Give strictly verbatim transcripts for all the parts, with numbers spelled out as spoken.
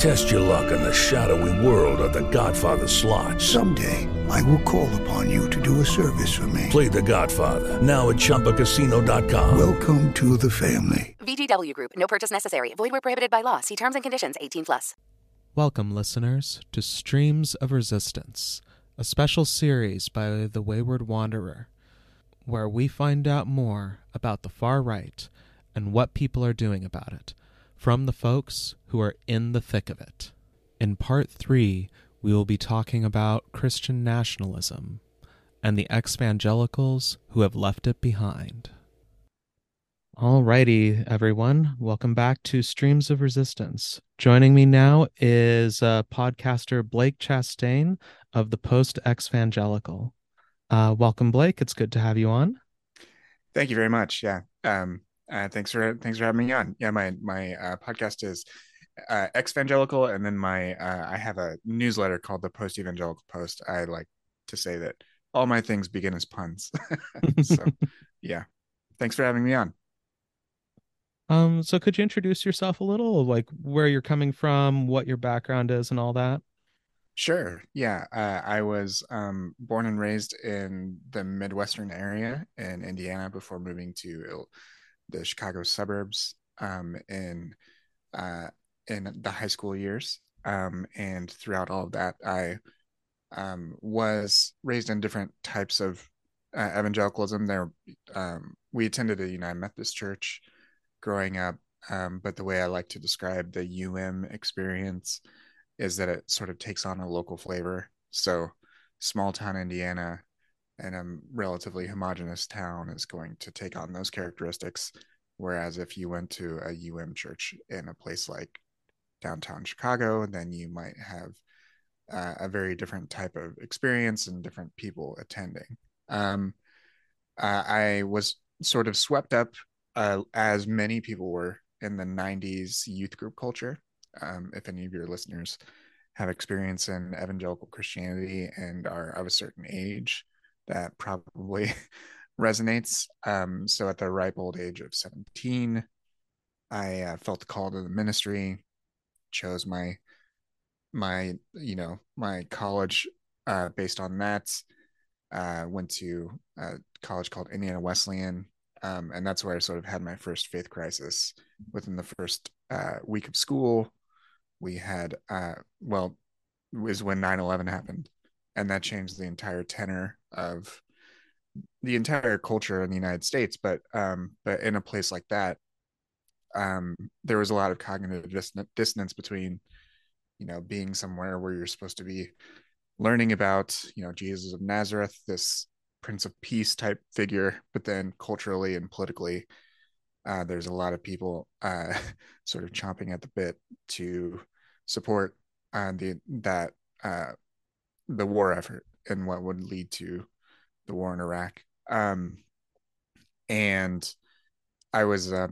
Test your luck in the shadowy world of The Godfather slot. Someday, I will call upon you to do a service for me. Play The Godfather now at Chumba Casino dot com. Welcome to the family. V G W Group. No purchase necessary. Void where prohibited by law. See terms and conditions. eighteen plus. Welcome, listeners, to Streams of Resistance, a special series by the Wayward Wanderer, where we find out more about the far right and what people are doing about it, from the folks who are in the thick of it. In part three, we will be talking about Christian nationalism and the ex-evangelicals who have left it behind. Alrighty, everyone. Welcome back to Streams of Resistance. Joining me now is uh, podcaster Blake Chastain of the Post-Exvangelical. Uh, welcome, Blake. It's good to have you on. Thank you very much. Yeah. Um. Uh, thanks for thanks for having me on. Yeah. My my uh, podcast is uh, Exvangelical, and then my uh, I have a newsletter called the Post-Evangelical Post. I like to say that all my things begin as puns. So, yeah. Thanks for having me on. Um, so could you introduce yourself a little, like where you're coming from, what your background is and all that? Sure. Yeah. Uh, I was um, born and raised in the Midwestern area in Indiana before moving to Il- the Chicago suburbs um, in uh, in the high school years. Um, and throughout all of that, I um, was raised in different types of uh, evangelicalism. There, um, we attended a United Methodist church growing up, um, but the way I like to describe the U M experience is that it sort of takes on a local flavor. So small town Indiana and a relatively homogenous town is going to take on those characteristics, whereas if you went to a U M church in a place like downtown Chicago, then you might have uh, a very different type of experience and different people attending. Um, uh, I was sort of swept up, Uh, as many people were, in the nineties youth group culture. Um, if any of your listeners have experience in evangelical Christianity and are of a certain age, that probably resonates. Um, so at the ripe old age of seventeen, I uh, felt the call to the ministry, chose my, my you know, my college uh, based on that, uh, went to a college called Indiana Wesleyan. Um, and that's where I sort of had my first faith crisis. Within the first uh, week of school, we had, uh, well, it was when nine eleven happened. And that changed the entire tenor of the entire culture in the United States. But um, but in a place like that, um, there was a lot of cognitive dis- dissonance between, you know, being somewhere where you're supposed to be learning about, you know, Jesus of Nazareth, this Prince of Peace type figure, but then culturally and politically uh there's a lot of people uh sort of chomping at the bit to support uh the that uh the war effort and what would lead to the war in Iraq. Um and I was uh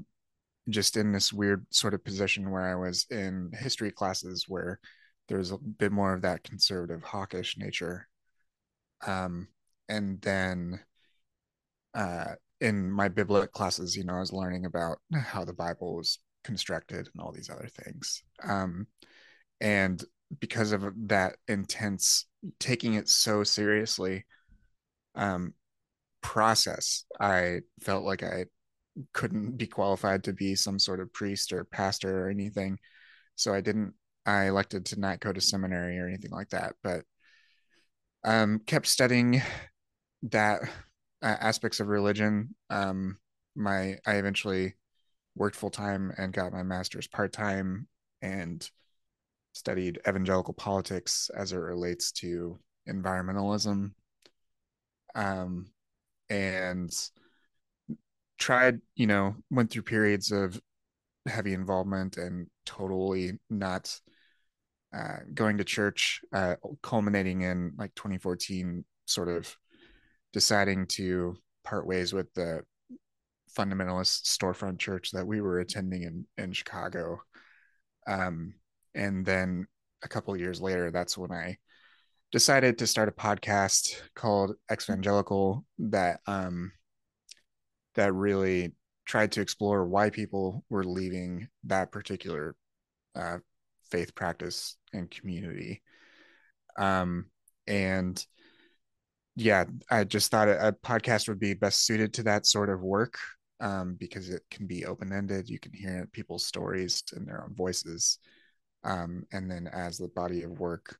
just in this weird sort of position where I was in history classes where there's a bit more of that conservative hawkish nature. um And then uh, in my biblical classes, you know, I was learning about how the Bible was constructed and all these other things. Um, and because of that intense, taking it so seriously um, process, I felt like I couldn't be qualified to be some sort of priest or pastor or anything. So I didn't, I elected to not go to seminary or anything like that. But Um, kept studying that uh, aspects of religion. Um, my I eventually worked full-time and got my master's part-time and studied evangelical politics as it relates to environmentalism, um, and tried, you know, went through periods of heavy involvement and totally not uh, going to church, uh, culminating in like twenty fourteen, sort of deciding to part ways with the fundamentalist storefront church that we were attending in, in Chicago. Um, and then a couple of years later, that's when I decided to start a podcast called Exvangelical that, um, that really tried to explore why people were leaving that particular uh, faith practice and community. Um, and yeah, I just thought a, a podcast would be best suited to that sort of work, um, because it can be open-ended. You can hear people's stories in their own voices. Um, and then as the body of work,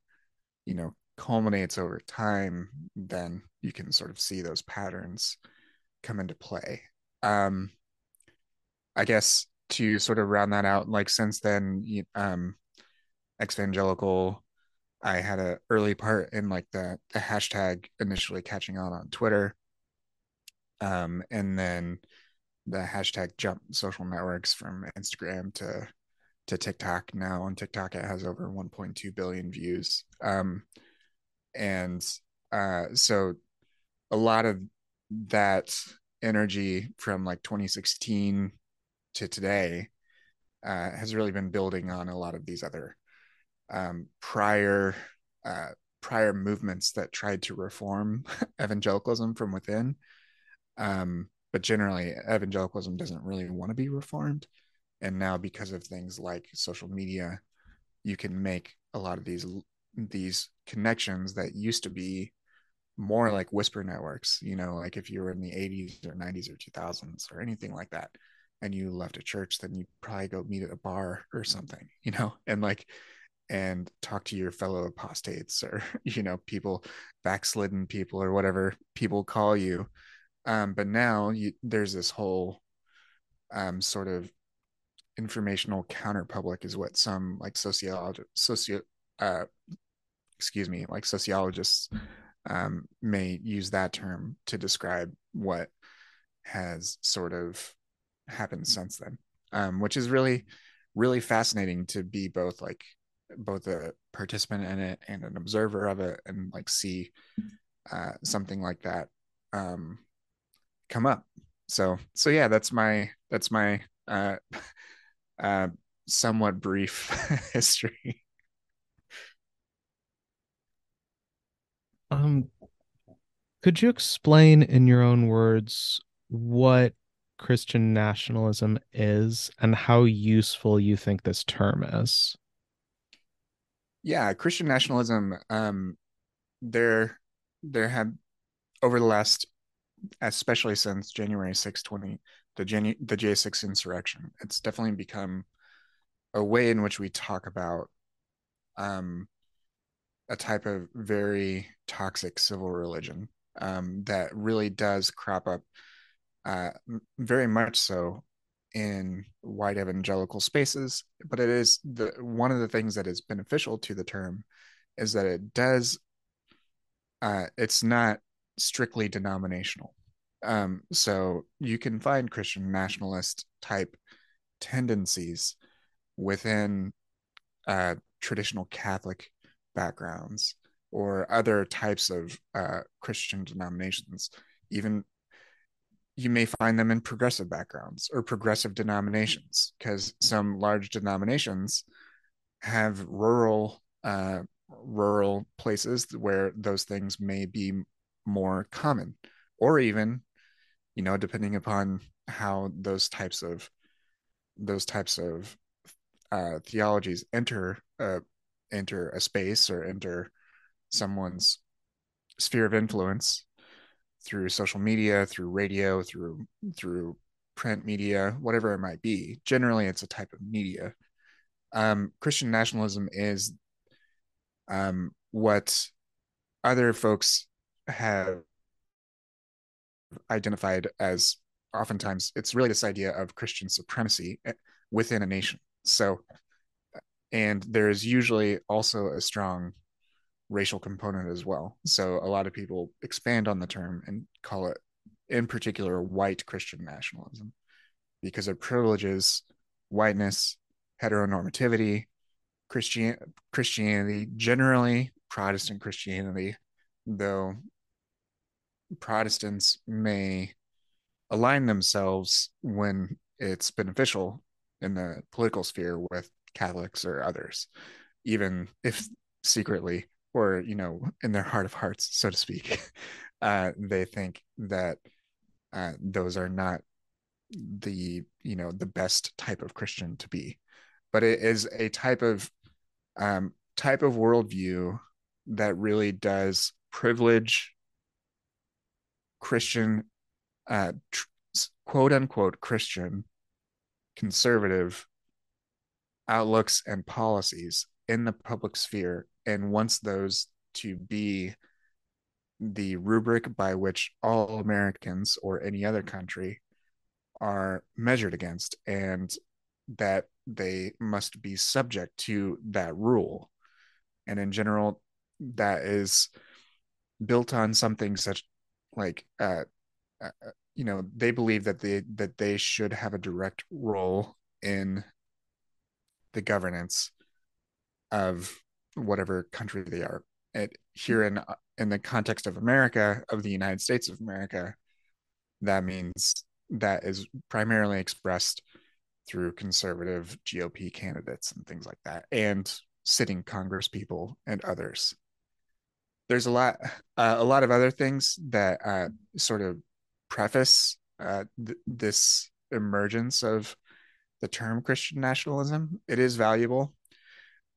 you know, culminates over time, then you can sort of see those patterns come into play. Um, I guess to sort of round that out, like since then, um, Exvangelical, I had an early part in like the, the hashtag initially catching on on Twitter, um, and then the hashtag jump social networks from Instagram to to TikTok. Now on TikTok, it has over one point two billion views, um, and uh, so a lot of that energy from like twenty sixteen to today uh, has really been building on a lot of these other um, prior uh, prior movements that tried to reform evangelicalism from within. Um, but generally, evangelicalism doesn't really want to be reformed. And now, because of things like social media, you can make a lot of these these connections that used to be more like whisper networks, you know, like if you were in the eighties or nineties or two thousands or anything like that, and you left a church, then you probably go meet at a bar or something, you know, and like, and talk to your fellow apostates or, you know, people, backslidden people or whatever people call you. Um, but now you, there's this whole um, sort of informational counterpublic is what some like sociolog- socio, uh, excuse me, like sociologists um may use that term to describe what has sort of happened since then, um which is really really fascinating to be both like both a participant in it and an observer of it, and like see uh something like that um come up. So so yeah, that's my that's my uh uh somewhat brief history. Um, could you explain in your own words what Christian nationalism is and how useful you think this term is? Yeah, Christian nationalism, um, there, there have over the last, especially since January sixth, twenty, the, Gen- the J six insurrection, it's definitely become a way in which we talk about, um, a type of very toxic civil religion um, that really does crop up uh, very much so in white evangelical spaces. But it is the one of the things that is beneficial to the term is that it does, uh, it's not strictly denominational. Um, so you can find Christian nationalist type tendencies within uh, traditional Catholic backgrounds or other types of uh, Christian denominations. Even you may find them in progressive backgrounds or progressive denominations, because some large denominations have rural uh, rural places where those things may be more common, or even, you know, depending upon how those types of those types of uh, theologies enter uh, enter a space or enter someone's sphere of influence through social media, through radio, through through print media, whatever it might be. Generally, it's a type of media. Um, Christian nationalism is um, what other folks have identified as oftentimes it's really this idea of Christian supremacy within a nation. So, and there's usually also a strong racial component as well. So a lot of people expand on the term and call it, in particular, white Christian nationalism, because it privileges whiteness, heteronormativity, Christian Christianity, generally Protestant Christianity, though Protestants may align themselves when it's beneficial in the political sphere with Catholics or others, even if secretly or, you know, in their heart of hearts, so to speak, uh, they think that uh, those are not the, you know, the best type of Christian to be. But it is a type of um, type of worldview that really does privilege Christian, uh, tr- quote unquote, Christian conservative outlooks and policies in the public sphere, and wants those to be the rubric by which all Americans or any other country are measured against, and that they must be subject to that rule. And in general, that is built on something such like, uh, uh, you know, they believe that they that they should have a direct role in the governance of whatever country they are. It, here in in the context of America, of the United States of America, that means that is primarily expressed through conservative G O P candidates and things like that, and sitting Congress people and others. There's a lot, uh, a lot of other things that uh, sort of preface uh, th- this emergence of the term Christian nationalism. It is valuable.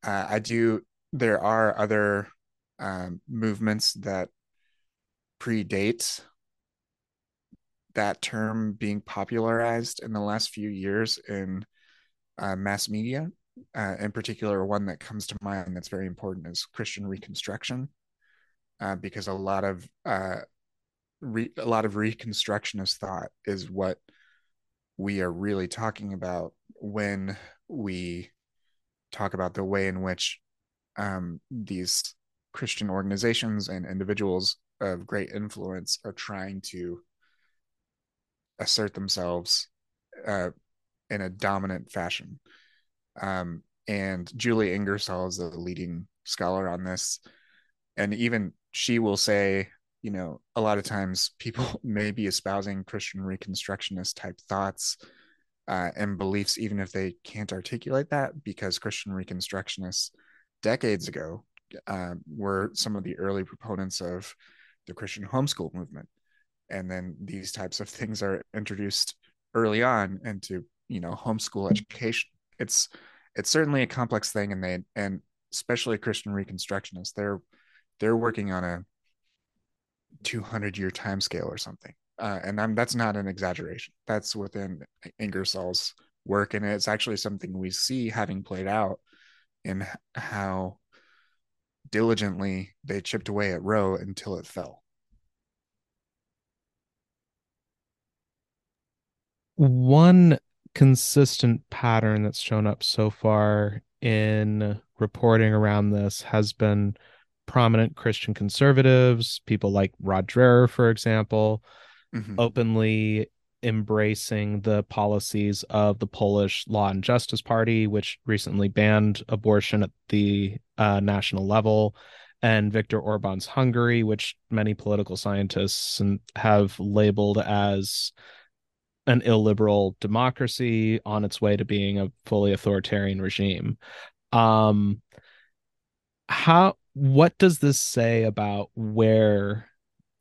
Uh, I do. There are other um, movements that predate that term being popularized in the last few years in uh, mass media. Uh, in particular, one that comes to mind that's very important is Christian Reconstruction, uh, because a lot of uh, re- a lot of Reconstructionist thought is what we are really talking about when we talk about the way in which um, these Christian organizations and individuals of great influence are trying to assert themselves uh, in a dominant fashion. Um, and Julie Ingersoll is the leading scholar on this. And even she will say, you know, a lot of times people may be espousing Christian Reconstructionist type thoughts uh, and beliefs, even if they can't articulate that, because Christian Reconstructionists decades ago uh, were some of the early proponents of the Christian homeschool movement. And then these types of things are introduced early on into, you know, homeschool education. It's it's certainly a complex thing, and they and especially Christian Reconstructionists, they're they're working on a two hundred year time scale or something. Uh, and I'm, that's not an exaggeration. That's within Ingersoll's work, and it's actually something we see having played out in how diligently they chipped away at Roe until it fell. One consistent pattern that's shown up so far in reporting around this has been prominent Christian conservatives, people like Rod Dreher, for example, mm-hmm. openly embracing the policies of the Polish Law and Justice Party, which recently banned abortion at the uh, national level, and Viktor Orban's Hungary, which many political scientists have labeled as an illiberal democracy on its way to being a fully authoritarian regime. Um, how, what does this say about where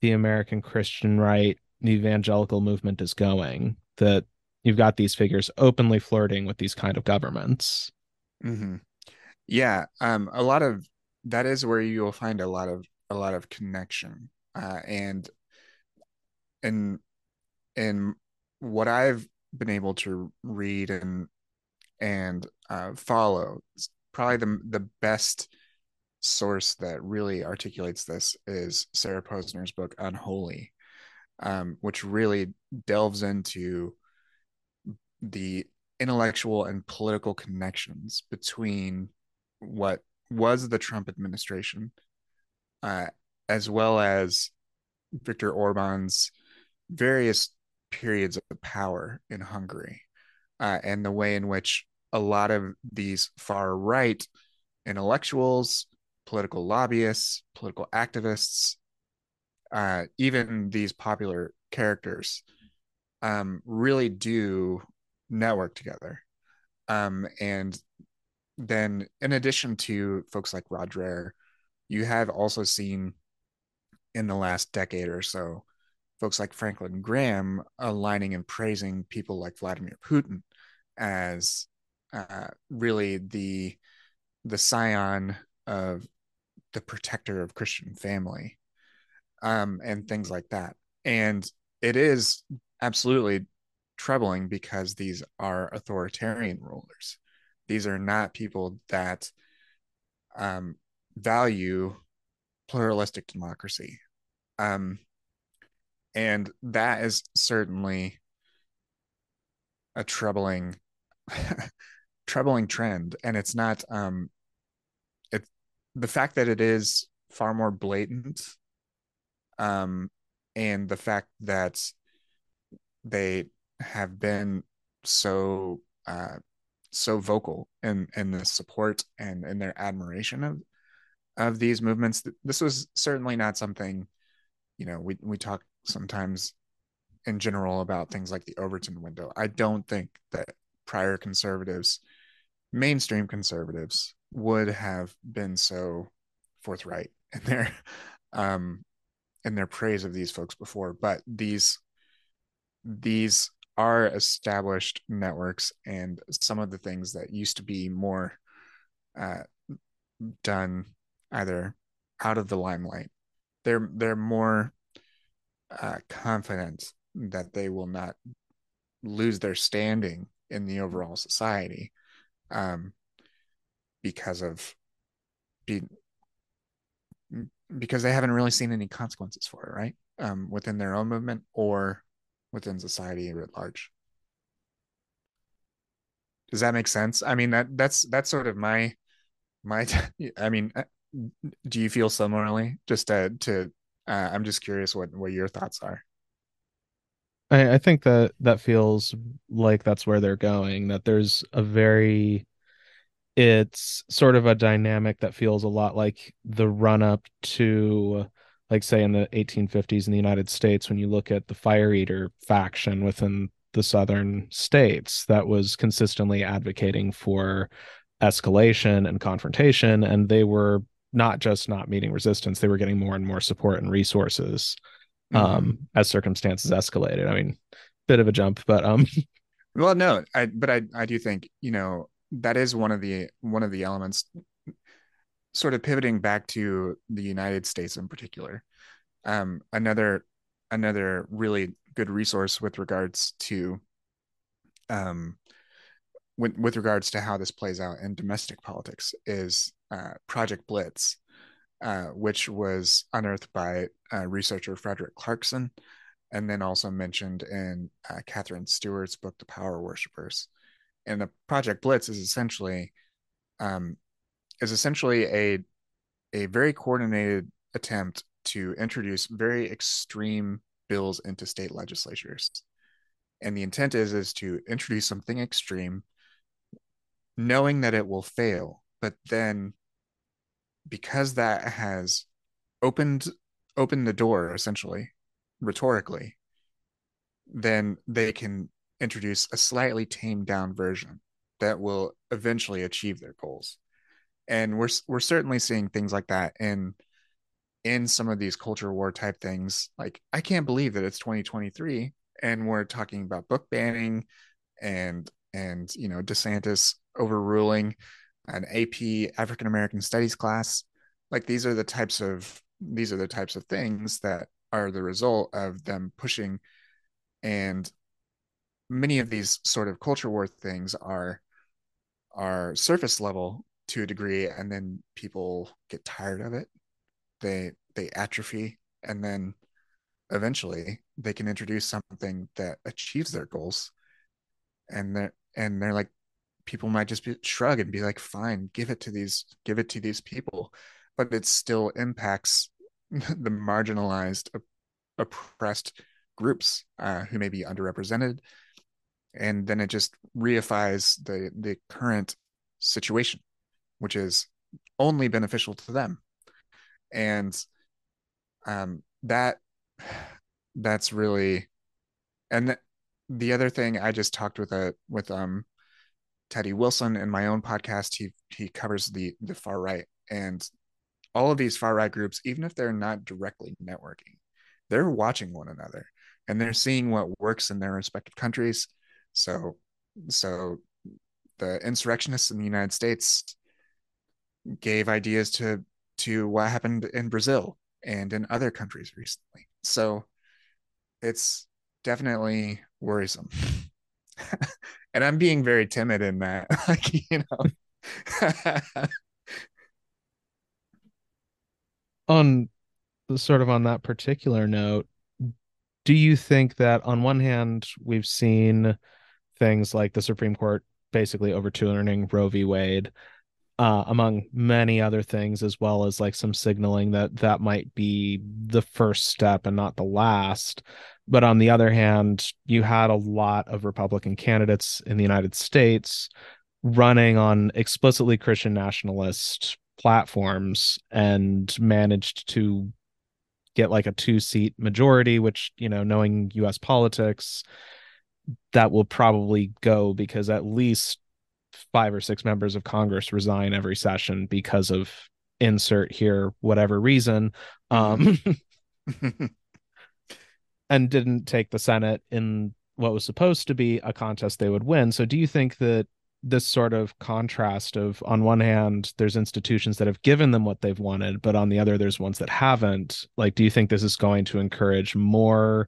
the American Christian right, the evangelical movement is going, that you've got these figures openly flirting with these kind of governments? Mm-hmm. Yeah. Um, a lot of that is where you will find a lot of, a lot of connection. Uh, and, and, and, what I've been able to read and and uh, follow, probably the the best source that really articulates this is Sarah Posner's book Unholy, um, which really delves into the intellectual and political connections between what was the Trump administration, uh, as well as Viktor Orban's various periods of power in Hungary, uh, and the way in which a lot of these far-right intellectuals, political lobbyists, political activists, uh, even these popular characters um, really do network together. Um, and then in addition to folks like Rod Dreher, you have also seen in the last decade or so folks like Franklin Graham aligning and praising people like Vladimir Putin as uh, really the the scion of the protector of Christian family, um, and things like that. And it is absolutely troubling because these are authoritarian rulers. These are not people that um, value pluralistic democracy. Um, and that is certainly a troubling, troubling trend. And it's not, um, it, the fact that it is far more blatant, um, and the fact that they have been so uh so vocal in in the support and in their admiration of of these movements. This was certainly not something, you know, we we talk sometimes in general about things like the Overton window. I don't think that prior conservatives, mainstream conservatives, would have been so forthright in their um in their praise of these folks before, but these these are established networks, and some of the things that used to be more uh, done either out of the limelight, they're they're more uh, confident that they will not lose their standing in the overall society um, because of be, because they haven't really seen any consequences for it, right? Um, within their own movement or within society at large. Does that make sense? I mean, that that's that's sort of my my. I mean, do you feel similarly? Just to, to uh, I'm just curious what, what your thoughts are. I, I think that that feels like that's where they're going. That there's a very, it's sort of a dynamic that feels a lot like the run up to, like, say, in the eighteen fifties in the United States, when you look at the Fire Eater faction within the southern states that was consistently advocating for escalation and confrontation, and they were not just not meeting resistance, they were getting more and more support and resources um, mm-hmm. as circumstances escalated. I mean, bit of a jump, but... um, Well, no, I, but I, I do think, you know, that is one of the one of the elements... sort of pivoting back to the United States in particular, um, another another really good resource with regards to um, with, with regards to how this plays out in domestic politics is uh, Project Blitz, uh, which was unearthed by uh, researcher Frederick Clarkson, and then also mentioned in uh, Catherine Stewart's book, The Power Worshippers. And the Project Blitz is essentially um, is essentially a a very coordinated attempt to introduce very extreme bills into state legislatures. And the intent is, is to introduce something extreme, knowing that it will fail, but then because that has opened, opened the door, essentially, rhetorically, then they can introduce a slightly tamed down version that will eventually achieve their goals. And we're we're certainly seeing things like that in in some of these culture war type things. Like, I can't believe that it's twenty twenty-three and we're talking about book banning and and you know DeSantis overruling an A P African American Studies class. Like, these are the types of these are the types of things that are the result of them pushing. And many of these sort of culture war things are are surface level to a degree, and then people get tired of it, they they atrophy, and then eventually they can introduce something that achieves their goals, and they're and they're like, people might just be, shrug and be like, fine, give it to these give it to these people, but it still impacts the marginalized, oppressed groups uh, who may be underrepresented, and then it just reifies the the current situation, which is only beneficial to them. And um, that that's really, and th- the other thing, I just talked with a with um Teddy Wilson in my own podcast. He he covers the the far right, and all of these far right groups, even if they're not directly networking, they're watching one another and they're seeing what works in their respective countries. So so the insurrectionists in the United States gave ideas to to what happened in Brazil and in other countries recently. So it's definitely worrisome. And I'm being very timid in that, like, you know. On sort of on that particular note, do you think that on one hand we've seen things like the Supreme Court basically overturning Roe v. Wade, Uh, among many other things, as well as like some signaling that that might be the first step and not the last. But on the other hand, you had a lot of Republican candidates in the United States running on explicitly Christian nationalist platforms and managed to get like a two-seat majority, which, you know, knowing U S politics, that will probably go, because at least five or six members of Congress resign every session because of insert here, whatever reason, um, and didn't take the Senate in what was supposed to be a contest they would win. So do you think that this sort of contrast of, on one hand, there's institutions that have given them what they've wanted, but on the other, there's ones that haven't, like, do you think this is going to encourage more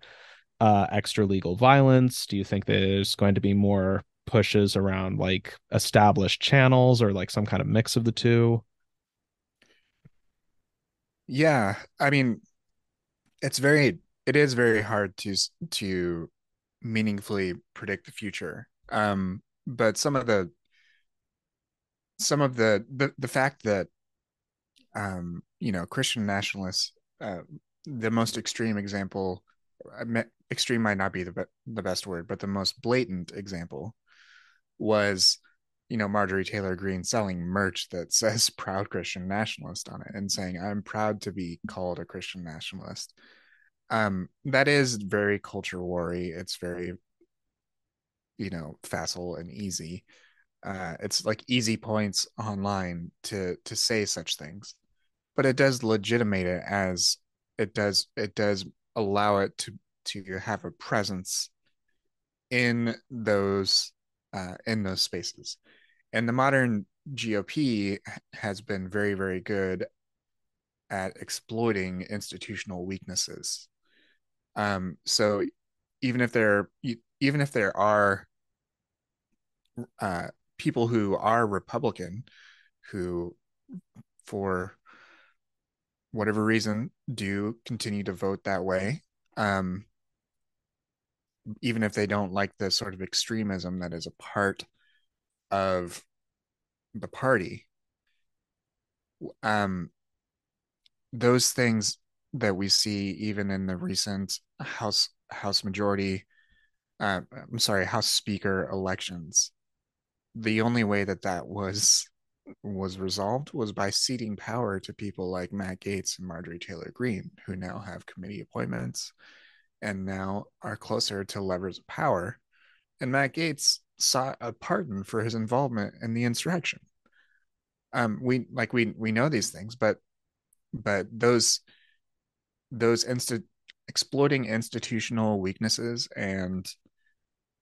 uh, extra legal violence? Do you think there's going to be more pushes around like established channels, or like some kind of mix of the two? Yeah, I mean, it's very, it is very hard to to meaningfully predict the future. Um, but some of the some of the the, the fact that um, you know, Christian nationalists, uh, the most extreme example, extreme might not be the the best word, but the most blatant example was, you know, Marjorie Taylor Greene selling merch that says "Proud Christian Nationalist" on it and saying, "I'm proud to be called a Christian nationalist." Um, that is very culture war-y. It's very, you know, facile and easy. Uh, it's like easy points online to to say such things, but it does legitimate it, as it does it does allow it to to have a presence in those. Uh, in those spaces. And the modern G O P has been very, very good at exploiting institutional weaknesses. Um, so even if there, even if there are uh, people who are Republican who, for whatever reason, do continue to vote that way, um, even if they don't like the sort of extremism that is a part of the party, um, those things that we see even in the recent House House majority, uh, I'm sorry, House Speaker elections, the only way that that was was resolved was by ceding power to people like Matt Gaetz and Marjorie Taylor Greene, who now have committee appointments and now are closer to levers of power. And Matt Gaetz sought a pardon for his involvement in the insurrection. Um, we like we we know these things, but but those those insti- exploiting institutional weaknesses and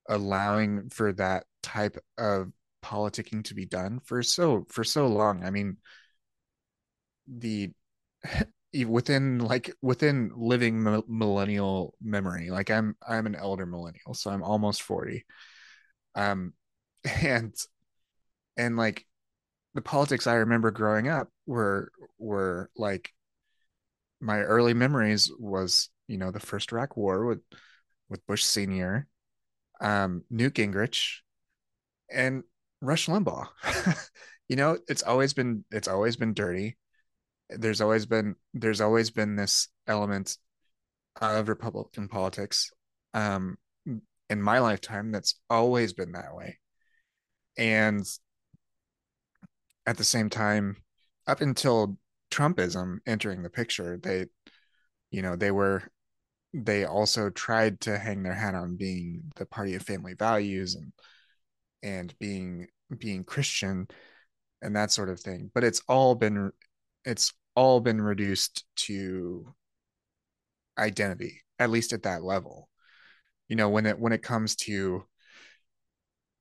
allowing for that type of politicking to be done for so for so long. I mean, the within like within living m- millennial memory, like i'm i'm an elder millennial, so I'm almost forty, um and and like the politics I remember growing up were were like, my early memories was you know, the first Iraq war with, with Bush Senior, um, Newt Gingrich, and Rush Limbaugh. You know, it's always been, it's always been dirty. There's always been, there's always been this element of Republican politics, um, in my lifetime, that's always been that way. And at the same time, up until Trumpism entering the picture, they, you know, they were, they also tried to hang their hat on being the party of family values and, and being, being Christian and that sort of thing. But it's all been, it's all been reduced to identity, at least at that level. You know, when it, when it comes to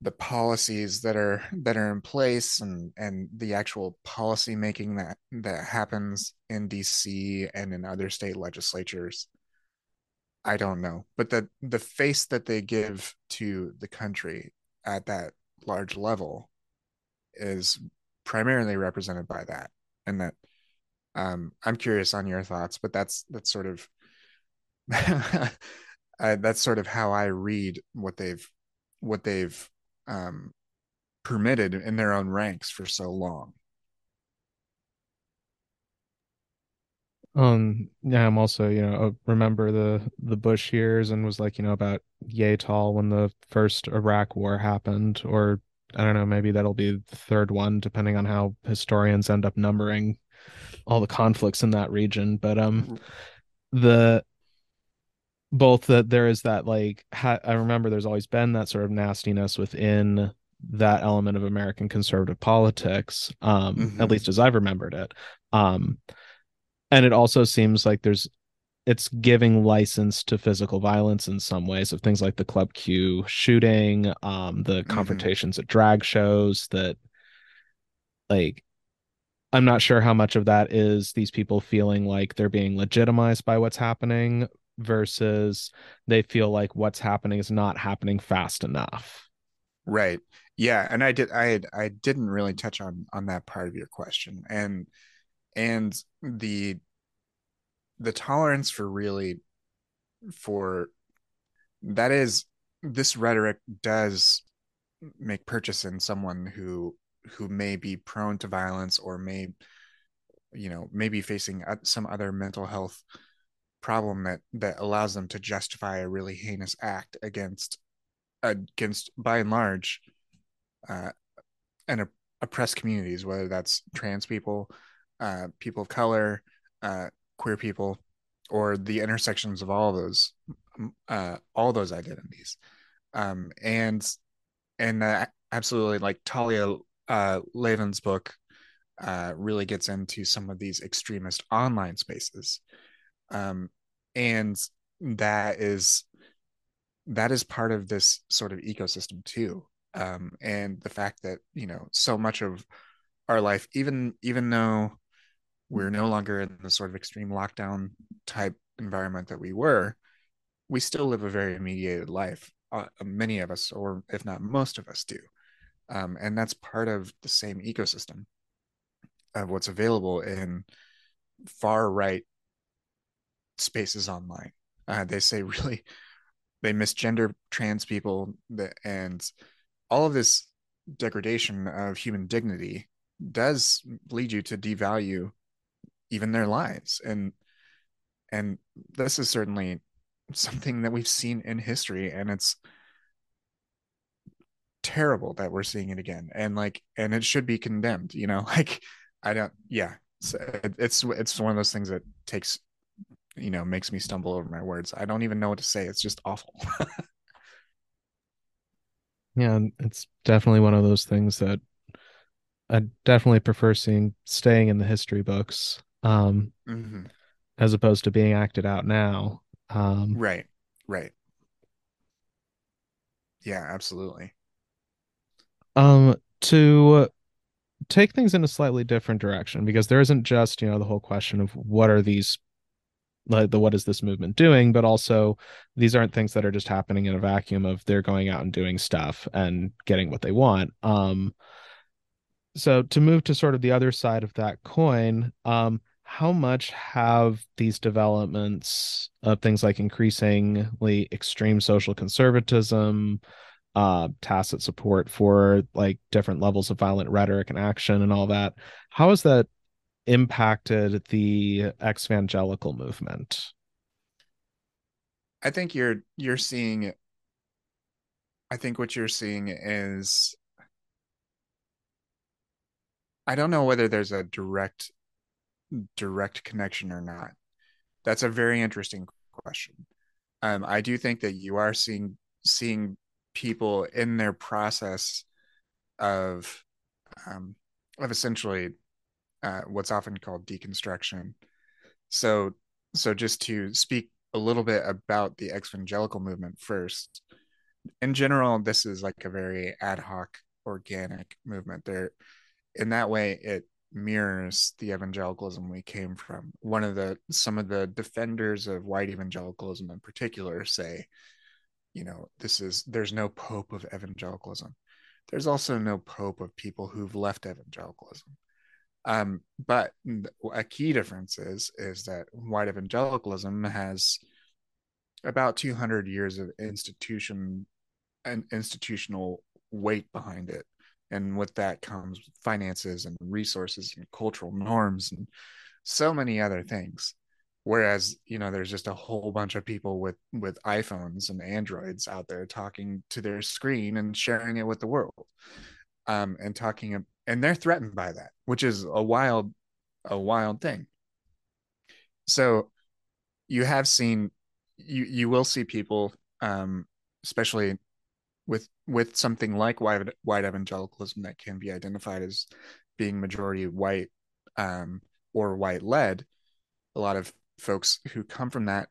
the policies that are, that are in place and, and the actual policy making that, that happens in D C and in other state legislatures, I don't know, but the, the face that they give to the country at that large level is primarily represented by that. And that, um, I'm curious on your thoughts, but that's, that's sort of, uh, that's sort of how I read what they've, what they've, um, permitted in their own ranks for so long. Um, yeah, I'm also, you know, remember the, the Bush years and was like, you know, about yay tall when the first Iraq war happened, or I don't know, maybe that'll be the third one, depending on how historians end up numbering all the conflicts in that region. But, um, the, both that there is that, like, ha- I remember there's always been that sort of nastiness within that element of American conservative politics, um, mm-hmm. at least as I've remembered it. Um, and it also seems like there's, it's giving license to physical violence in some ways of things like the Club Q shooting, um, the confrontations mm-hmm. at drag shows that, like, I'm not sure how much of that is these people feeling like they're being legitimized by what's happening versus they feel like what's happening is not happening fast enough. Right. Yeah. And I did, I had, I didn't really touch on, on that part of your question, and, and the, the tolerance for really for that is this rhetoric does make purchase in someone who, who may be prone to violence or may, you know, maybe facing some other mental health problem that that allows them to justify a really heinous act against against by and large uh and op- oppressed communities, whether that's trans people, uh people of color, uh queer people, or the intersections of all those uh all those identities, um and and uh, absolutely, like Talia uh Levin's book uh really gets into some of these extremist online spaces. Um, and that is, that is part of this sort of ecosystem too. Um, and the fact that, you know, so much of our life, even, even though we're no longer in the sort of extreme lockdown type environment that we were, we still live a very mediated life. Uh, many of us, or if not most of us do. Um, and that's part of the same ecosystem of what's available in far right spaces online. Uh, they say really they misgender trans people, that, and all of this degradation of human dignity does lead you to devalue even their lives. And and this is certainly something that we've seen in history, and it's terrible that we're seeing it again. And like, and it should be condemned, you know, like I don't, yeah, so it's, it's one of those things that takes, you know, makes me stumble over my words. I don't even know what to say. It's just awful. Yeah, it's definitely one of those things that I definitely prefer seeing staying in the history books, um, mm-hmm. as opposed to being acted out now. Um, right, right. Yeah, absolutely. Um, to take things in a slightly different direction, because there isn't just, you know, the whole question of what are these, like the what is this movement doing, but also these aren't things that are just happening in a vacuum of they're going out and doing stuff and getting what they want. Um so to move to sort of the other side of that coin, um how much have these developments of things like increasingly extreme social conservatism, uh, tacit support for like different levels of violent rhetoric and action and all that, how has that impacted the exvangelical movement? I think you're you're seeing, I think what you're seeing is, I don't know whether there's a direct direct connection or not. That's a very interesting question. Um, I do think that you are seeing seeing people in their process of um, of essentially uh, what's often called deconstruction. So, so just to speak a little bit about the exvangelical movement first. In general, this is like a very ad hoc, organic movement. There, in that way, it mirrors the evangelicalism we came from. One of the some of the defenders of white evangelicalism in particular say, you know, this is there's no pope of evangelicalism. There's also no pope of people who've left evangelicalism. Um, but a key difference is is that white evangelicalism has about two hundred years of institution and institutional weight behind it. And with that comes finances and resources and cultural norms and so many other things. Whereas, you know, there's just a whole bunch of people with, with iPhones and Androids out there talking to their screen and sharing it with the world, um, and talking, and they're threatened by that, which is a wild, a wild thing. So you have seen, you, you will see people, um, especially with with something like white, white evangelicalism that can be identified as being majority white um, or white-led, a lot of folks who come from that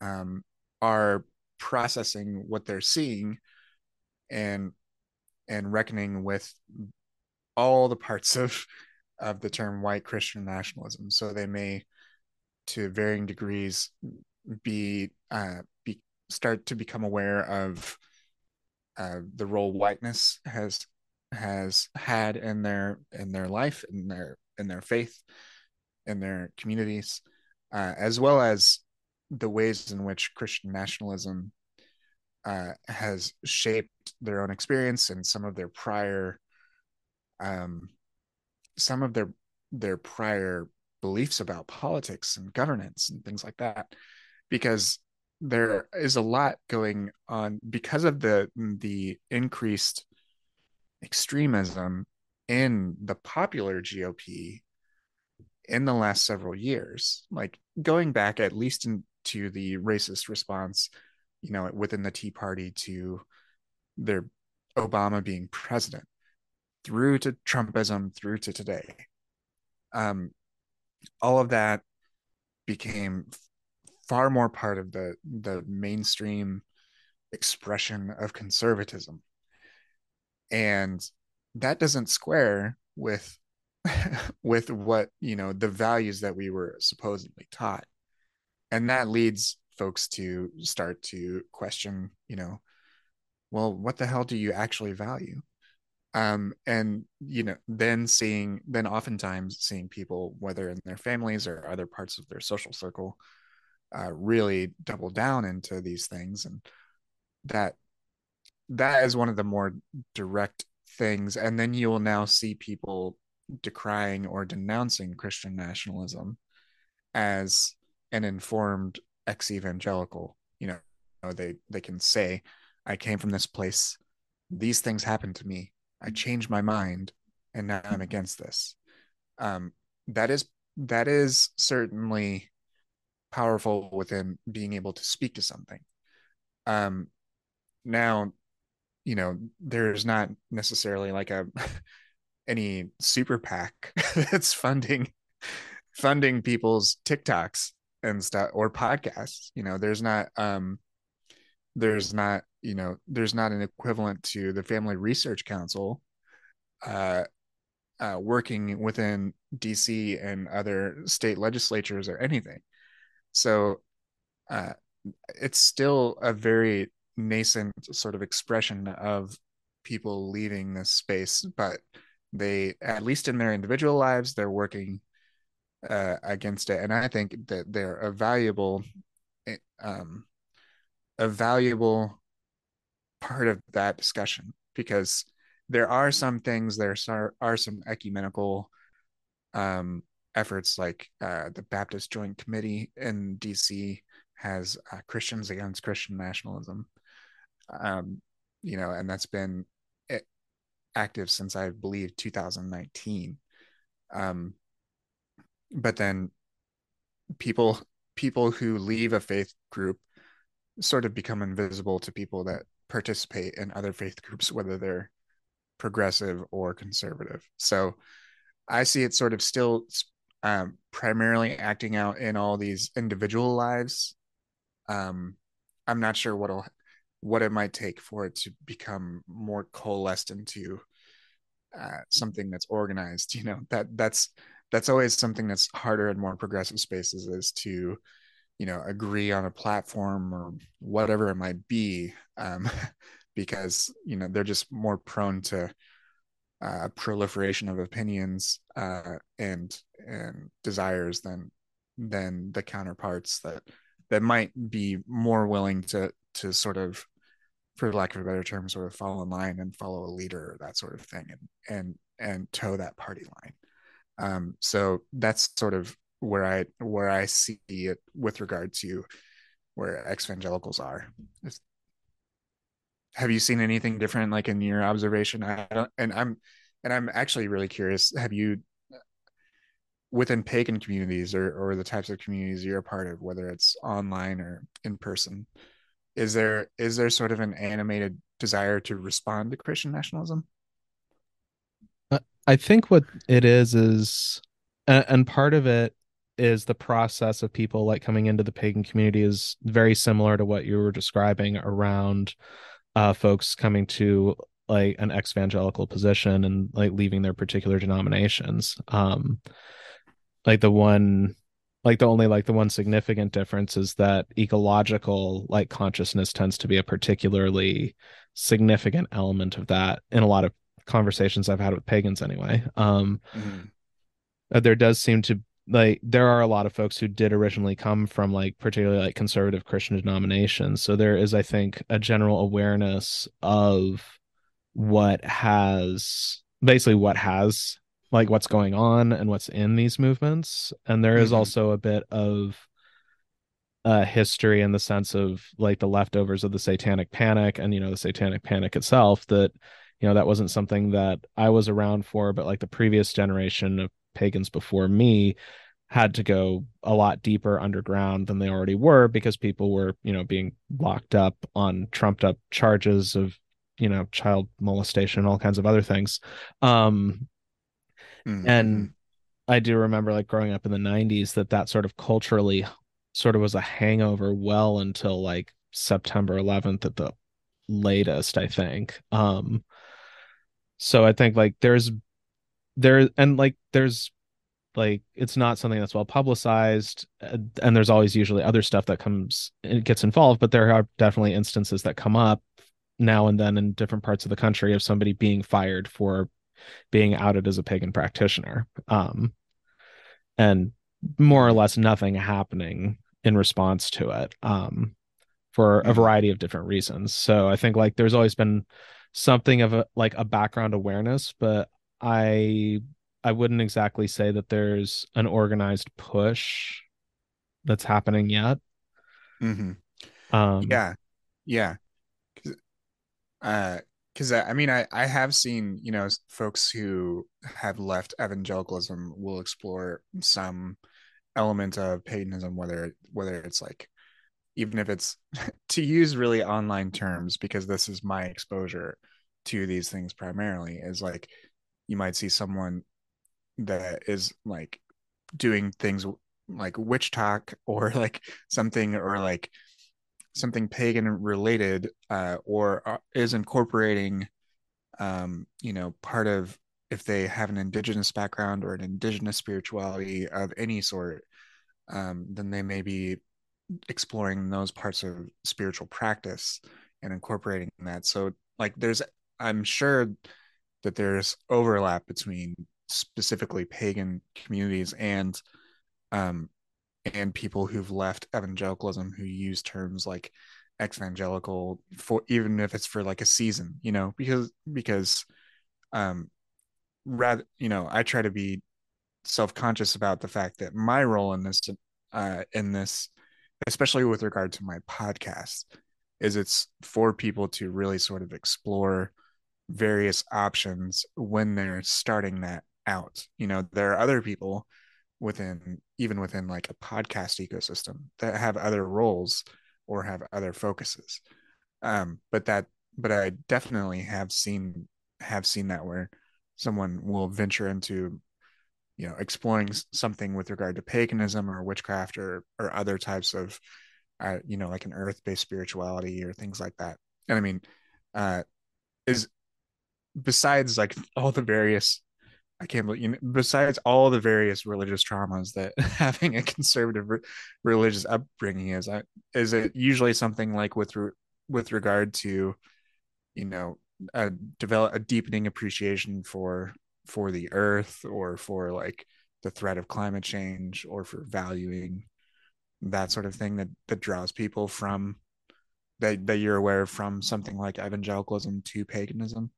um, are processing what they're seeing and and reckoning with all the parts of, of the term white Christian nationalism. So they may, to varying degrees, be, uh, be start to become aware of Uh, the role whiteness has has had in their in their life, in their in their faith, in their communities, uh, as well as the ways in which Christian nationalism uh, has shaped their own experience and some of their prior um, some of their their prior beliefs about politics and governance and things like that, because there is a lot going on because of the the increased extremism in the popular G O P in the last several years. Like going back at least into the racist response, you know, within the Tea Party to their Obama being president, through to Trumpism, through to today. Um, all of that became far more part of the, the mainstream expression of conservatism. And that doesn't square with, with what, you know, the values that we were supposedly taught. And that leads folks to start to question, you know, well, what the hell do you actually value? Um, and, you know, then seeing, then oftentimes seeing people, whether in their families or other parts of their social circle, Uh, really double down into these things. And that that is one of the more direct things. And then you will now see people decrying or denouncing Christian nationalism as an informed ex-evangelical. You know, they they can say, I came from this place, these things happened to me, I changed my mind, and now I'm against this. Um, that is that is certainly powerful within being able to speak to something. Um, now, you know, there's not necessarily like a any super PAC that's funding funding people's TikToks and stuff or podcasts. You know, there's not um, there's not you know there's not an equivalent to the Family Research Council uh, uh, working within D C and other state legislatures or anything. So uh, it's still a very nascent sort of expression of people leaving this space, but they, at least in their individual lives, they're working uh, against it. And I think that they're a valuable, um, a valuable part of that discussion, because there are some things, there are some ecumenical um, efforts, like uh, the Baptist Joint Committee in D C has uh, Christians Against Christian Nationalism, um, you know, and that's been active since, I believe, two thousand nineteen. Um, but then people people who leave a faith group sort of become invisible to people that participate in other faith groups, whether they're progressive or conservative. So I see it sort of still um, primarily acting out in all these individual lives. Um, I'm not sure what'll what it might take for it to become more coalesced into uh, something that's organized. You know, that that's that's always something that's harder in more progressive spaces, is to, you know, agree on a platform or whatever it might be, um, because, you know, they're just more prone to uh, proliferation of opinions uh, and and desires than than the counterparts that that might be more willing to to sort of, for lack of a better term, sort of fall in line and follow a leader or that sort of thing, and and and toe that party line. Um, so that's sort of where I where I see it with regard to where ex-evangelicals are. Have you seen anything different, like, in your observation? I don't, and I'm and I'm actually really curious. Have you, within pagan communities or or the types of communities you're a part of, whether it's online or in person, is there is there sort of an animated desire to respond to Christian nationalism? I think what it is is, and part of it is the process of people like coming into the pagan community is very similar to what you were describing around uh, folks coming to like an ex-evangelical position and like leaving their particular denominations. Um, like the one, like the only, like the one significant difference is that ecological like consciousness tends to be a particularly significant element of that in a lot of conversations I've had with pagans anyway. Um, mm. There does seem to, like, there are a lot of folks who did originally come from like particularly like conservative Christian denominations. So there is, I think, a general awareness of what has basically what has like what's going on and what's in these movements. And there is mm-hmm. also a bit of uh, history in the sense of like the leftovers of the Satanic Panic and, you know, the Satanic Panic itself, that, you know, that wasn't something that I was around for, but like the previous generation of pagans before me had to go a lot deeper underground than they already were, because people were, you know, being locked up on trumped up charges of, you know, child molestation and all kinds of other things. Um, mm-hmm. And I do remember like growing up in the nineties that that sort of culturally sort of was a hangover well until like September eleventh at the latest, I think. Um, so I think like there's There and like there's like it's not something that's well publicized, and there's always usually other stuff that comes and gets involved, but there are definitely instances that come up now and then in different parts of the country of somebody being fired for being outed as a pagan practitioner, um, and more or less nothing happening in response to it, um, for a variety of different reasons. So I think like there's always been something of a like a background awareness, but I I wouldn't exactly say that there's an organized push that's happening yet. Mm-hmm. Um, yeah, yeah. Because uh, I, I mean, I, I have seen, you know, folks who have left evangelicalism will explore some element of paganism, whether whether it's like, even if it's to use really online terms, because this is my exposure to these things primarily, is like, you might see someone that is like doing things like witch talk or like something or like something pagan related, uh, or is incorporating, um, you know, part of, if they have an indigenous background or an indigenous spirituality of any sort, um, then they may be exploring those parts of spiritual practice and incorporating that. So like there's, I'm sure that there's overlap between specifically pagan communities and um, and people who've left evangelicalism who use terms like exvangelical for, even if it's for like a season, you know, because, because um, rather, you know, I try to be self-conscious about the fact that my role in this, uh, in this, especially with regard to my podcast, is it's for people to really sort of explore various options when they're starting that out. You know, there are other people within, even within like a podcast ecosystem, that have other roles or have other focuses. Um, but that, but I definitely have seen, have seen that where someone will venture into, you know, exploring something with regard to paganism or witchcraft or, or other types of, uh, you know, like an earth-based spirituality or things like that. And I mean, uh, is besides like all the various, I can't believe, you know, besides all the various religious traumas that having a conservative re- religious upbringing is, I, is it usually something like with, re- with regard to, you know, a develop a deepening appreciation for, for the earth or for like the threat of climate change or for valuing that sort of thing that, that draws people from that, that you're aware of from something like evangelicalism to paganism?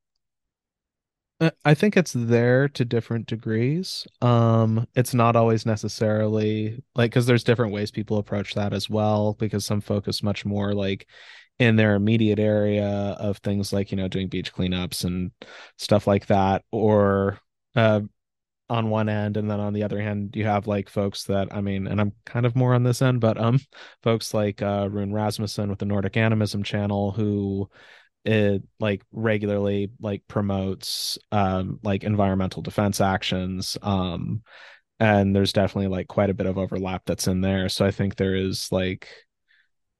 I think it's there to different degrees. Um, it's not always necessarily like, because there's different ways people approach that as well, because some focus much more like in their immediate area of things like, you know, doing beach cleanups and stuff like that, or uh, on one end. And then on the other hand, you have like folks that, I mean, and I'm kind of more on this end, but um, folks like uh, Rune Rasmussen with the Nordic Animism channel, who it like regularly like promotes um like environmental defense actions, um and there's definitely like quite a bit of overlap that's in there. So I think there is like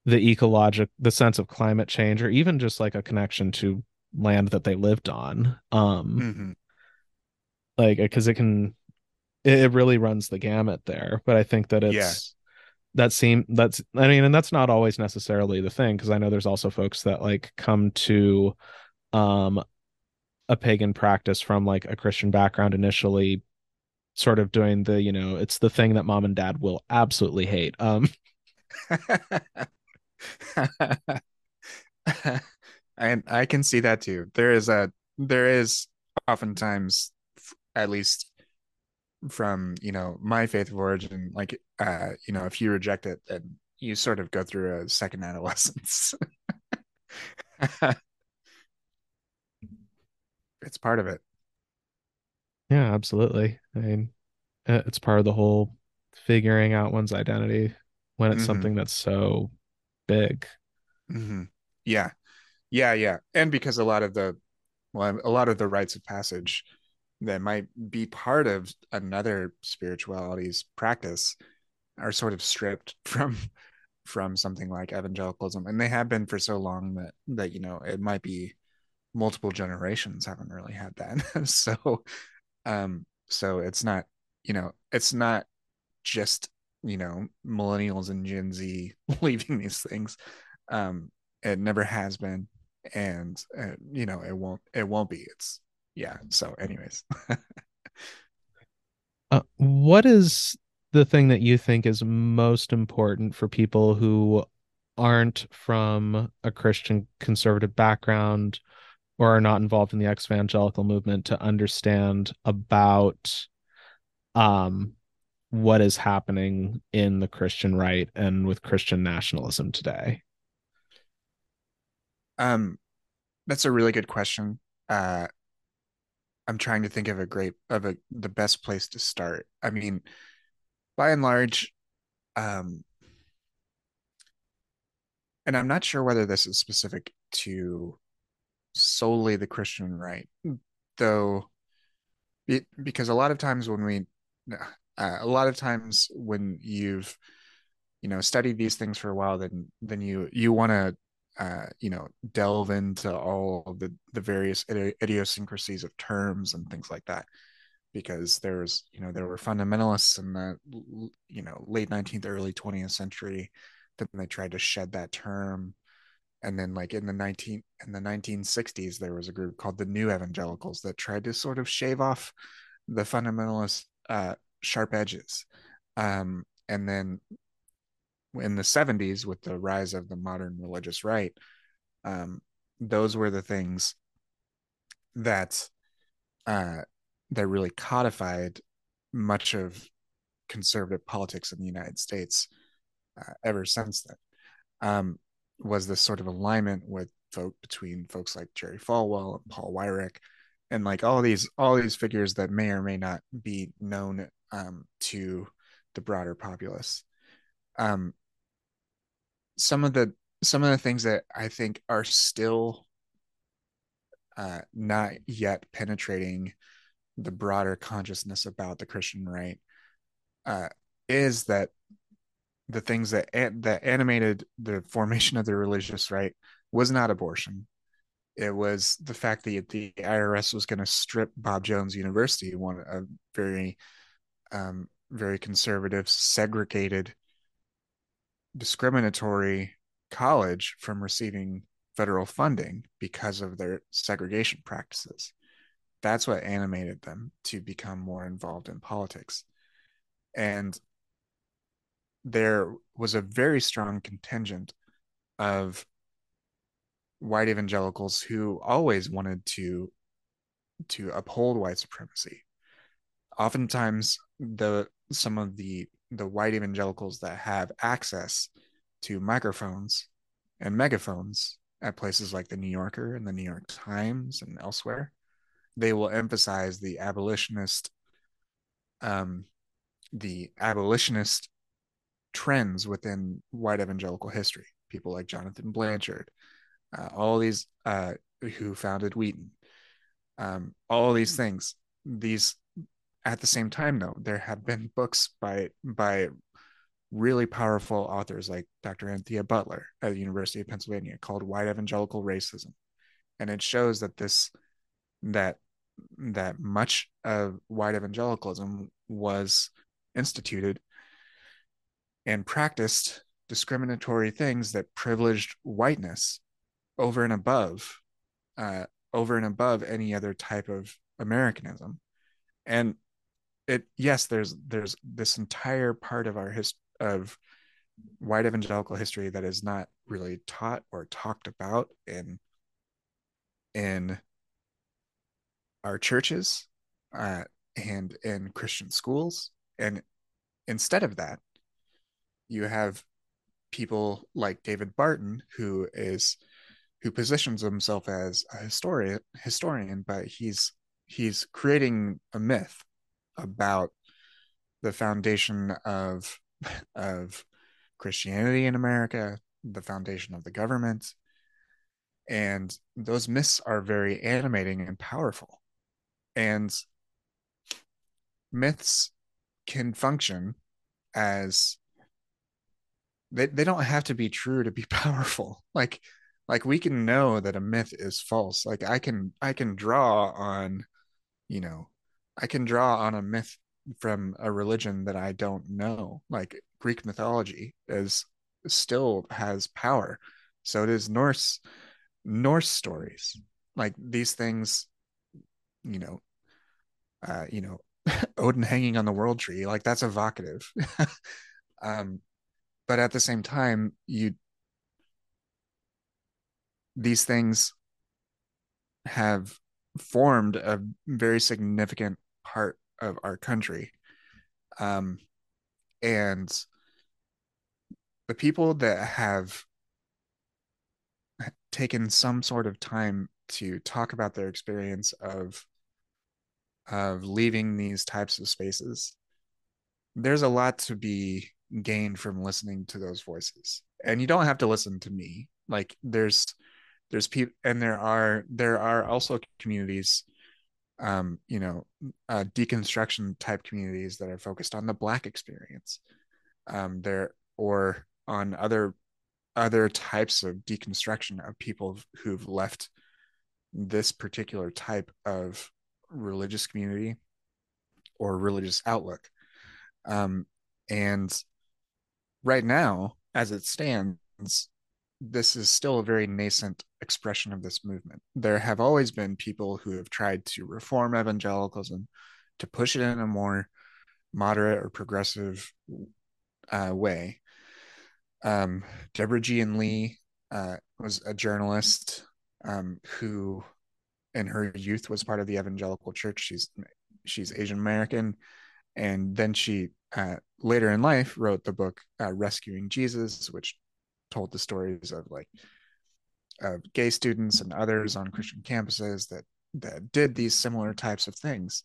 the ecologic the sense of climate change, or even just like a connection to land that they lived on, um mm-hmm. like because it can it, it really runs the gamut there. But I think that it's yeah. That seem that's I mean, and that's not always necessarily the thing, because I know there's also folks that like come to um a pagan practice from like a Christian background initially, sort of doing the, you know, it's the thing that mom and dad will absolutely hate. Um and I can see that too. There is a there is oftentimes, at least from, you know, my faith of origin, like uh you know, if you reject it, then you sort of go through a second adolescence. It's part of it. Yeah, absolutely. I mean, it's part of the whole figuring out one's identity when it's mm-hmm. something that's so big. Mm-hmm. Yeah, yeah, yeah. And because a lot of the well, a lot of the rites of passage that might be part of another spirituality's practice are sort of stripped from from something like evangelicalism, and they have been for so long that that you know, it might be multiple generations haven't really had that. so um so it's not, you know, it's not just, you know, millennials and Gen Z leaving these things. Um it never has been, and uh, you know, it won't it won't be. It's Yeah. So anyways, uh, what is the thing that you think is most important for people who aren't from a Christian conservative background or are not involved in the ex-evangelical movement to understand about um, what is happening in the Christian right and with Christian nationalism today? Um, that's a really good question. Uh, I'm trying to think of a great of a the best place to start. I mean, by and large, um, and I'm not sure whether this is specific to solely the Christian right, though, it, because a lot of times when we, uh, a lot of times when you've, you know, studied these things for a while, then then you you want to. Uh, you know, delve into all of the, the various idiosyncrasies of terms and things like that, because there's, you know, there were fundamentalists in the, you know, late nineteenth, early twentieth century. Then they tried to shed that term. And then like in the nineteen in the nineteen sixties, there was a group called the New Evangelicals that tried to sort of shave off the fundamentalist uh, sharp edges. Um, and then in the seventies, with the rise of the modern religious right, um, those were the things that uh, that really codified much of conservative politics in the United States uh, ever since then. Um, was this sort of alignment with folk between folks like Jerry Falwell and Paul Weyrich, and like all these all these figures that may or may not be known um, to the broader populace. Um, some of the some of the things that I think are still uh, not yet penetrating the broader consciousness about the Christian right uh, is that the things that that animated the formation of the religious right was not abortion. It was the fact that the I R S was going to strip Bob Jones University, one a very, um, very conservative, segregated, discriminatory college, from receiving federal funding because of their segregation practices. That's what animated them to become more involved in politics. And there was a very strong contingent of white evangelicals who always wanted to to uphold white supremacy. Oftentimes, the some of the the white evangelicals that have access to microphones and megaphones at places like the New Yorker and the New York Times and elsewhere, they will emphasize the abolitionist um, the abolitionist trends within white evangelical history. People like Jonathan Blanchard, uh, all these uh, who founded Wheaton, um, all these things. These, at the same time, though, there have been books by by really powerful authors like Doctor Anthea Butler at the University of Pennsylvania called White Evangelical Racism, and it shows that this that that much of white evangelicalism was instituted and practiced discriminatory things that privileged whiteness over and above, uh, over and above any other type of Americanism. And it, yes, there's there's this entire part of our his of white evangelical history that is not really taught or talked about in in our churches uh, and in Christian schools. And instead of that, you have people like David Barton, who is who positions himself as a historian, historian, but he's he's creating a myth about the foundation of of Christianity in America, the foundation of the government, and those myths are very animating and powerful. And myths can function as They they don't have to be true to be powerful. Like, like we can know that a myth is false. Like I can I can draw on, you know, I can draw on a myth from a religion that I don't know. Like Greek mythology is still has power. So does Norse Norse stories. Like these things, you know, uh, you know, Odin hanging on the world tree. Like that's evocative. um. But at the same time, you these things have formed a very significant part of our country. Um, and the people that have taken some sort of time to talk about their experience of, of leaving these types of spaces, there's a lot to be gained from listening to those voices. And you don't have to listen to me. Like there's there's people, and there are there are also communities, um you know, uh deconstruction type communities that are focused on the Black experience, um there or on other other types of deconstruction of people who've left this particular type of religious community or religious outlook. um and Right now, as it stands, this is still a very nascent expression of this movement. There have always been people who have tried to reform evangelicalism, to push it in a more moderate or progressive uh, way. Um, Deborah Gian Lee uh, was a journalist um, who, in her youth, was part of the evangelical church. She's she's Asian American, and then she uh, later in life wrote the book uh, "Rescuing Jesus," which told the stories of like of gay students and others on Christian campuses that that did these similar types of things.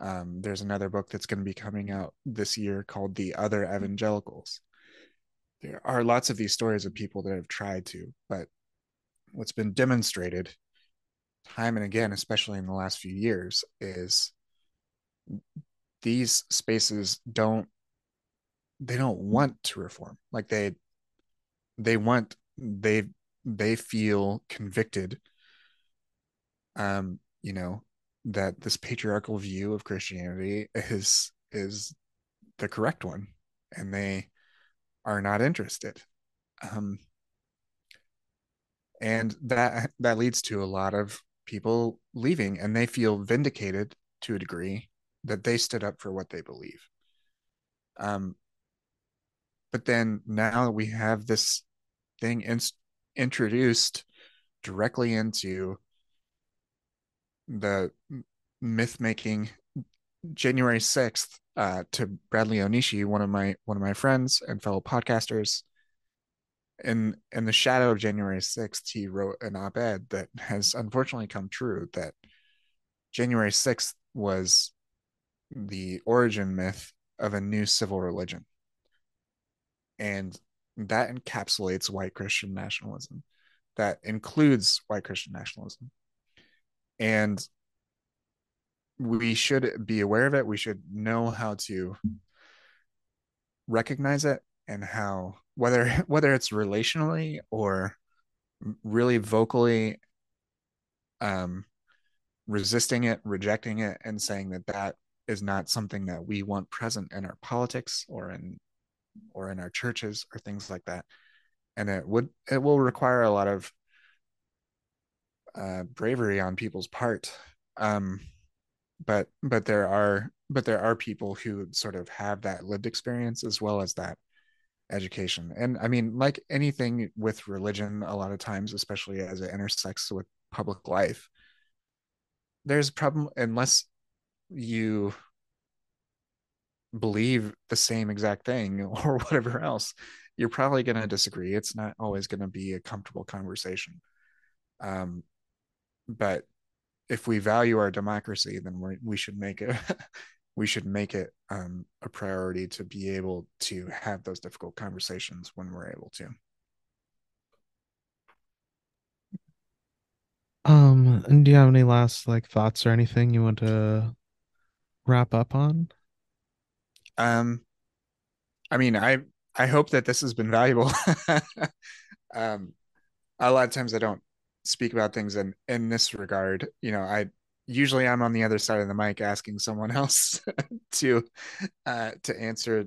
Um, there's another book that's going to be coming out this year called The Other Evangelicals. There are lots of these stories of people that have tried to, but what's been demonstrated time and again, especially in the last few years, is these spaces don't, they don't want to reform. Like they, they want, they, they feel convicted, um, you know, that this patriarchal view of Christianity is is the correct one, and they are not interested. Um, and that that leads to a lot of people leaving, and they feel vindicated to a degree that they stood up for what they believe. Um, but then now we have this thing in, introduced directly into the myth-making January sixth uh, to Bradley Onishi, one of my one of my friends and fellow podcasters. In in the shadow of January sixth, he wrote an op-ed that has unfortunately come true, that January sixth was the origin myth of a new civil religion. And that encapsulates white Christian nationalism. That includes white Christian nationalism. And we should be aware of it. We should know how to recognize it, and how, whether whether it's relationally or really vocally um, resisting it, rejecting it, and saying that that is not something that we want present in our politics or in or in our churches or things like that. And it would it will require a lot of Uh, bravery on people's part, um, but but there are but there are people who sort of have that lived experience as well as that education. And I mean, like anything with religion, a lot of times, especially as it intersects with public life, there's a problem unless you believe the same exact thing or whatever else. You're probably going to disagree. It's not always going to be a comfortable conversation. Um, but if we value our democracy, then we we should make it we should make it um, a priority to be able to have those difficult conversations when we're able to. Um, and do you have any last like thoughts or anything you want to wrap up on? Um, I mean, I I hope that this has been valuable. um, a lot of times I don't speak about things in in this regard. You know, I usually I'm on the other side of the mic asking someone else to uh to answer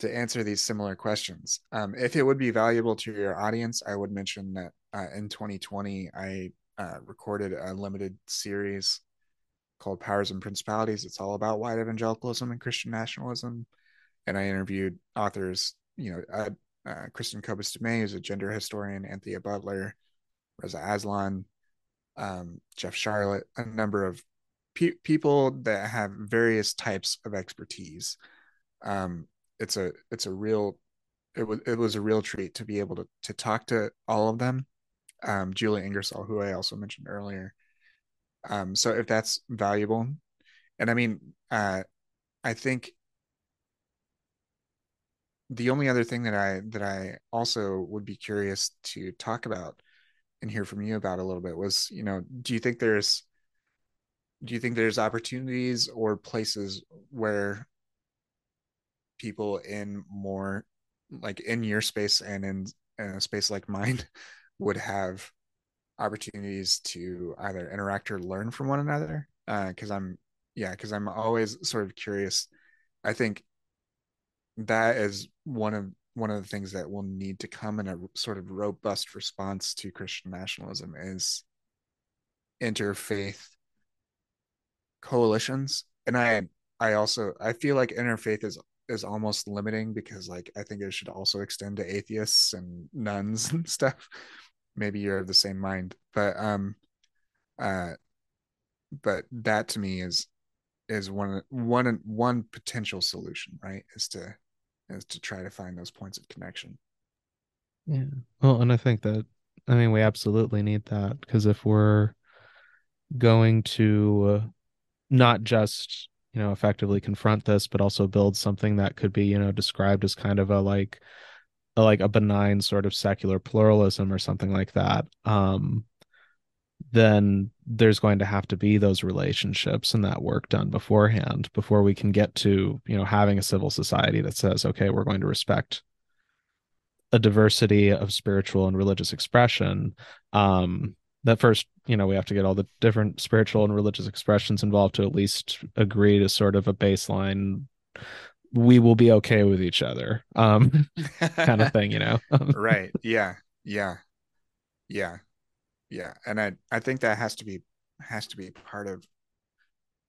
to answer these similar questions. Um if it would be valuable to your audience, I would mention that uh, in twenty twenty I uh recorded a limited series called Powers and Principalities. It's all about white evangelicalism and Christian nationalism, and I interviewed authors, you know, uh, uh Kristen Cobus-Dumais, who's a gender historian, Anthea Butler, Reza Aslan, um, Jeff Charlotte, a number of pe- people that have various types of expertise. Um, it's a it's a real it was it was a real treat to be able to to talk to all of them. Um, Julie Ingersoll, who I also mentioned earlier. Um, so if that's valuable, and I mean, uh, I think the only other thing that I that I also would be curious to talk about and hear from you about a little bit was, you know, do you think there's do you think there's opportunities or places where people in more like in your space and in, in a space like mine would have opportunities to either interact or learn from one another? Uh, because I'm yeah, because I'm always sort of curious. I think that is one of one of the things that will need to come in a sort of robust response to Christian nationalism is interfaith coalitions. And I, I also I feel like interfaith is is almost limiting, because like I think it should also extend to atheists and nuns and stuff. Maybe you're of the same mind, but um uh but that to me is is one one one potential solution, right? Is to is to try to find those points of connection. Yeah. Well, and I think that I mean we absolutely need that, because if we're going to uh, not just, you know, effectively confront this, but also build something that could be, you know, described as kind of a like a, like a benign sort of secular pluralism or something like that, um then there's going to have to be those relationships and that work done beforehand, before we can get to, you know, having a civil society that says, okay, we're going to respect a diversity of spiritual and religious expression. Um, that first, you know, we have to get all the different spiritual and religious expressions involved to at least agree to sort of a baseline, we will be okay with each other, um, kind of thing, you know? Right. Yeah. Yeah. Yeah. Yeah. And I, I think that has to be, has to be part of,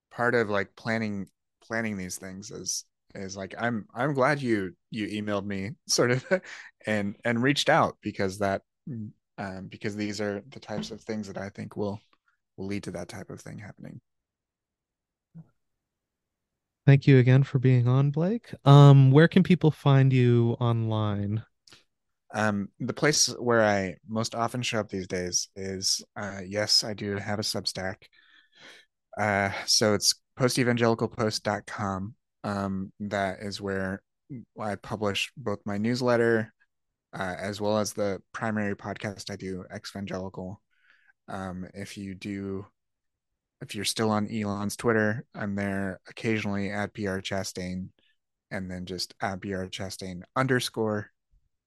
part of like planning, planning these things is, is like, I'm, I'm glad you, you emailed me sort of and, and reached out, because that, um, because these are the types of things that I think will, will lead to that type of thing happening. Thank you again for being on, Blake. Um, where can people find you online? Um, the place where I most often show up these days is, uh, yes, I do have a Substack. Uh, so it's post evangelical post dot com. Um, that is where I publish both my newsletter, uh, as well as the primary podcast I do, Exvangelical. Um, if you do, if you're still on Elon's Twitter, I'm there occasionally at B R Chastain, and then just at B R Chastain underscore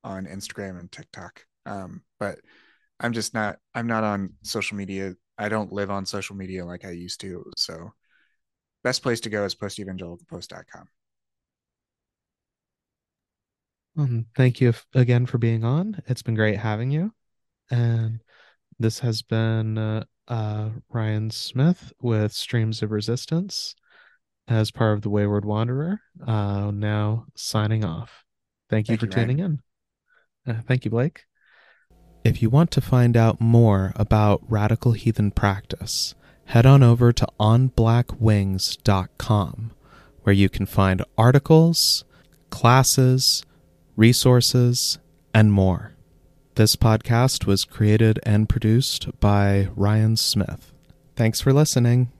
on Instagram and TikTok. Um, but I'm just not, I'm not on social media. I don't live on social media like I used to. So best place to go is post evangelical post dot com. Um, thank you again for being on. It's been great having you. And this has been uh, uh, Ryan Smith with Streams of Resistance as part of the Wayward Wanderer, uh, now signing off. Thank you thank for you, tuning Ryan. in. Thank you, Blake. If you want to find out more about radical heathen practice, head on over to on black wings dot com, where you can find articles, classes, resources, and more. This podcast was created and produced by Ryan Smith. Thanks for listening.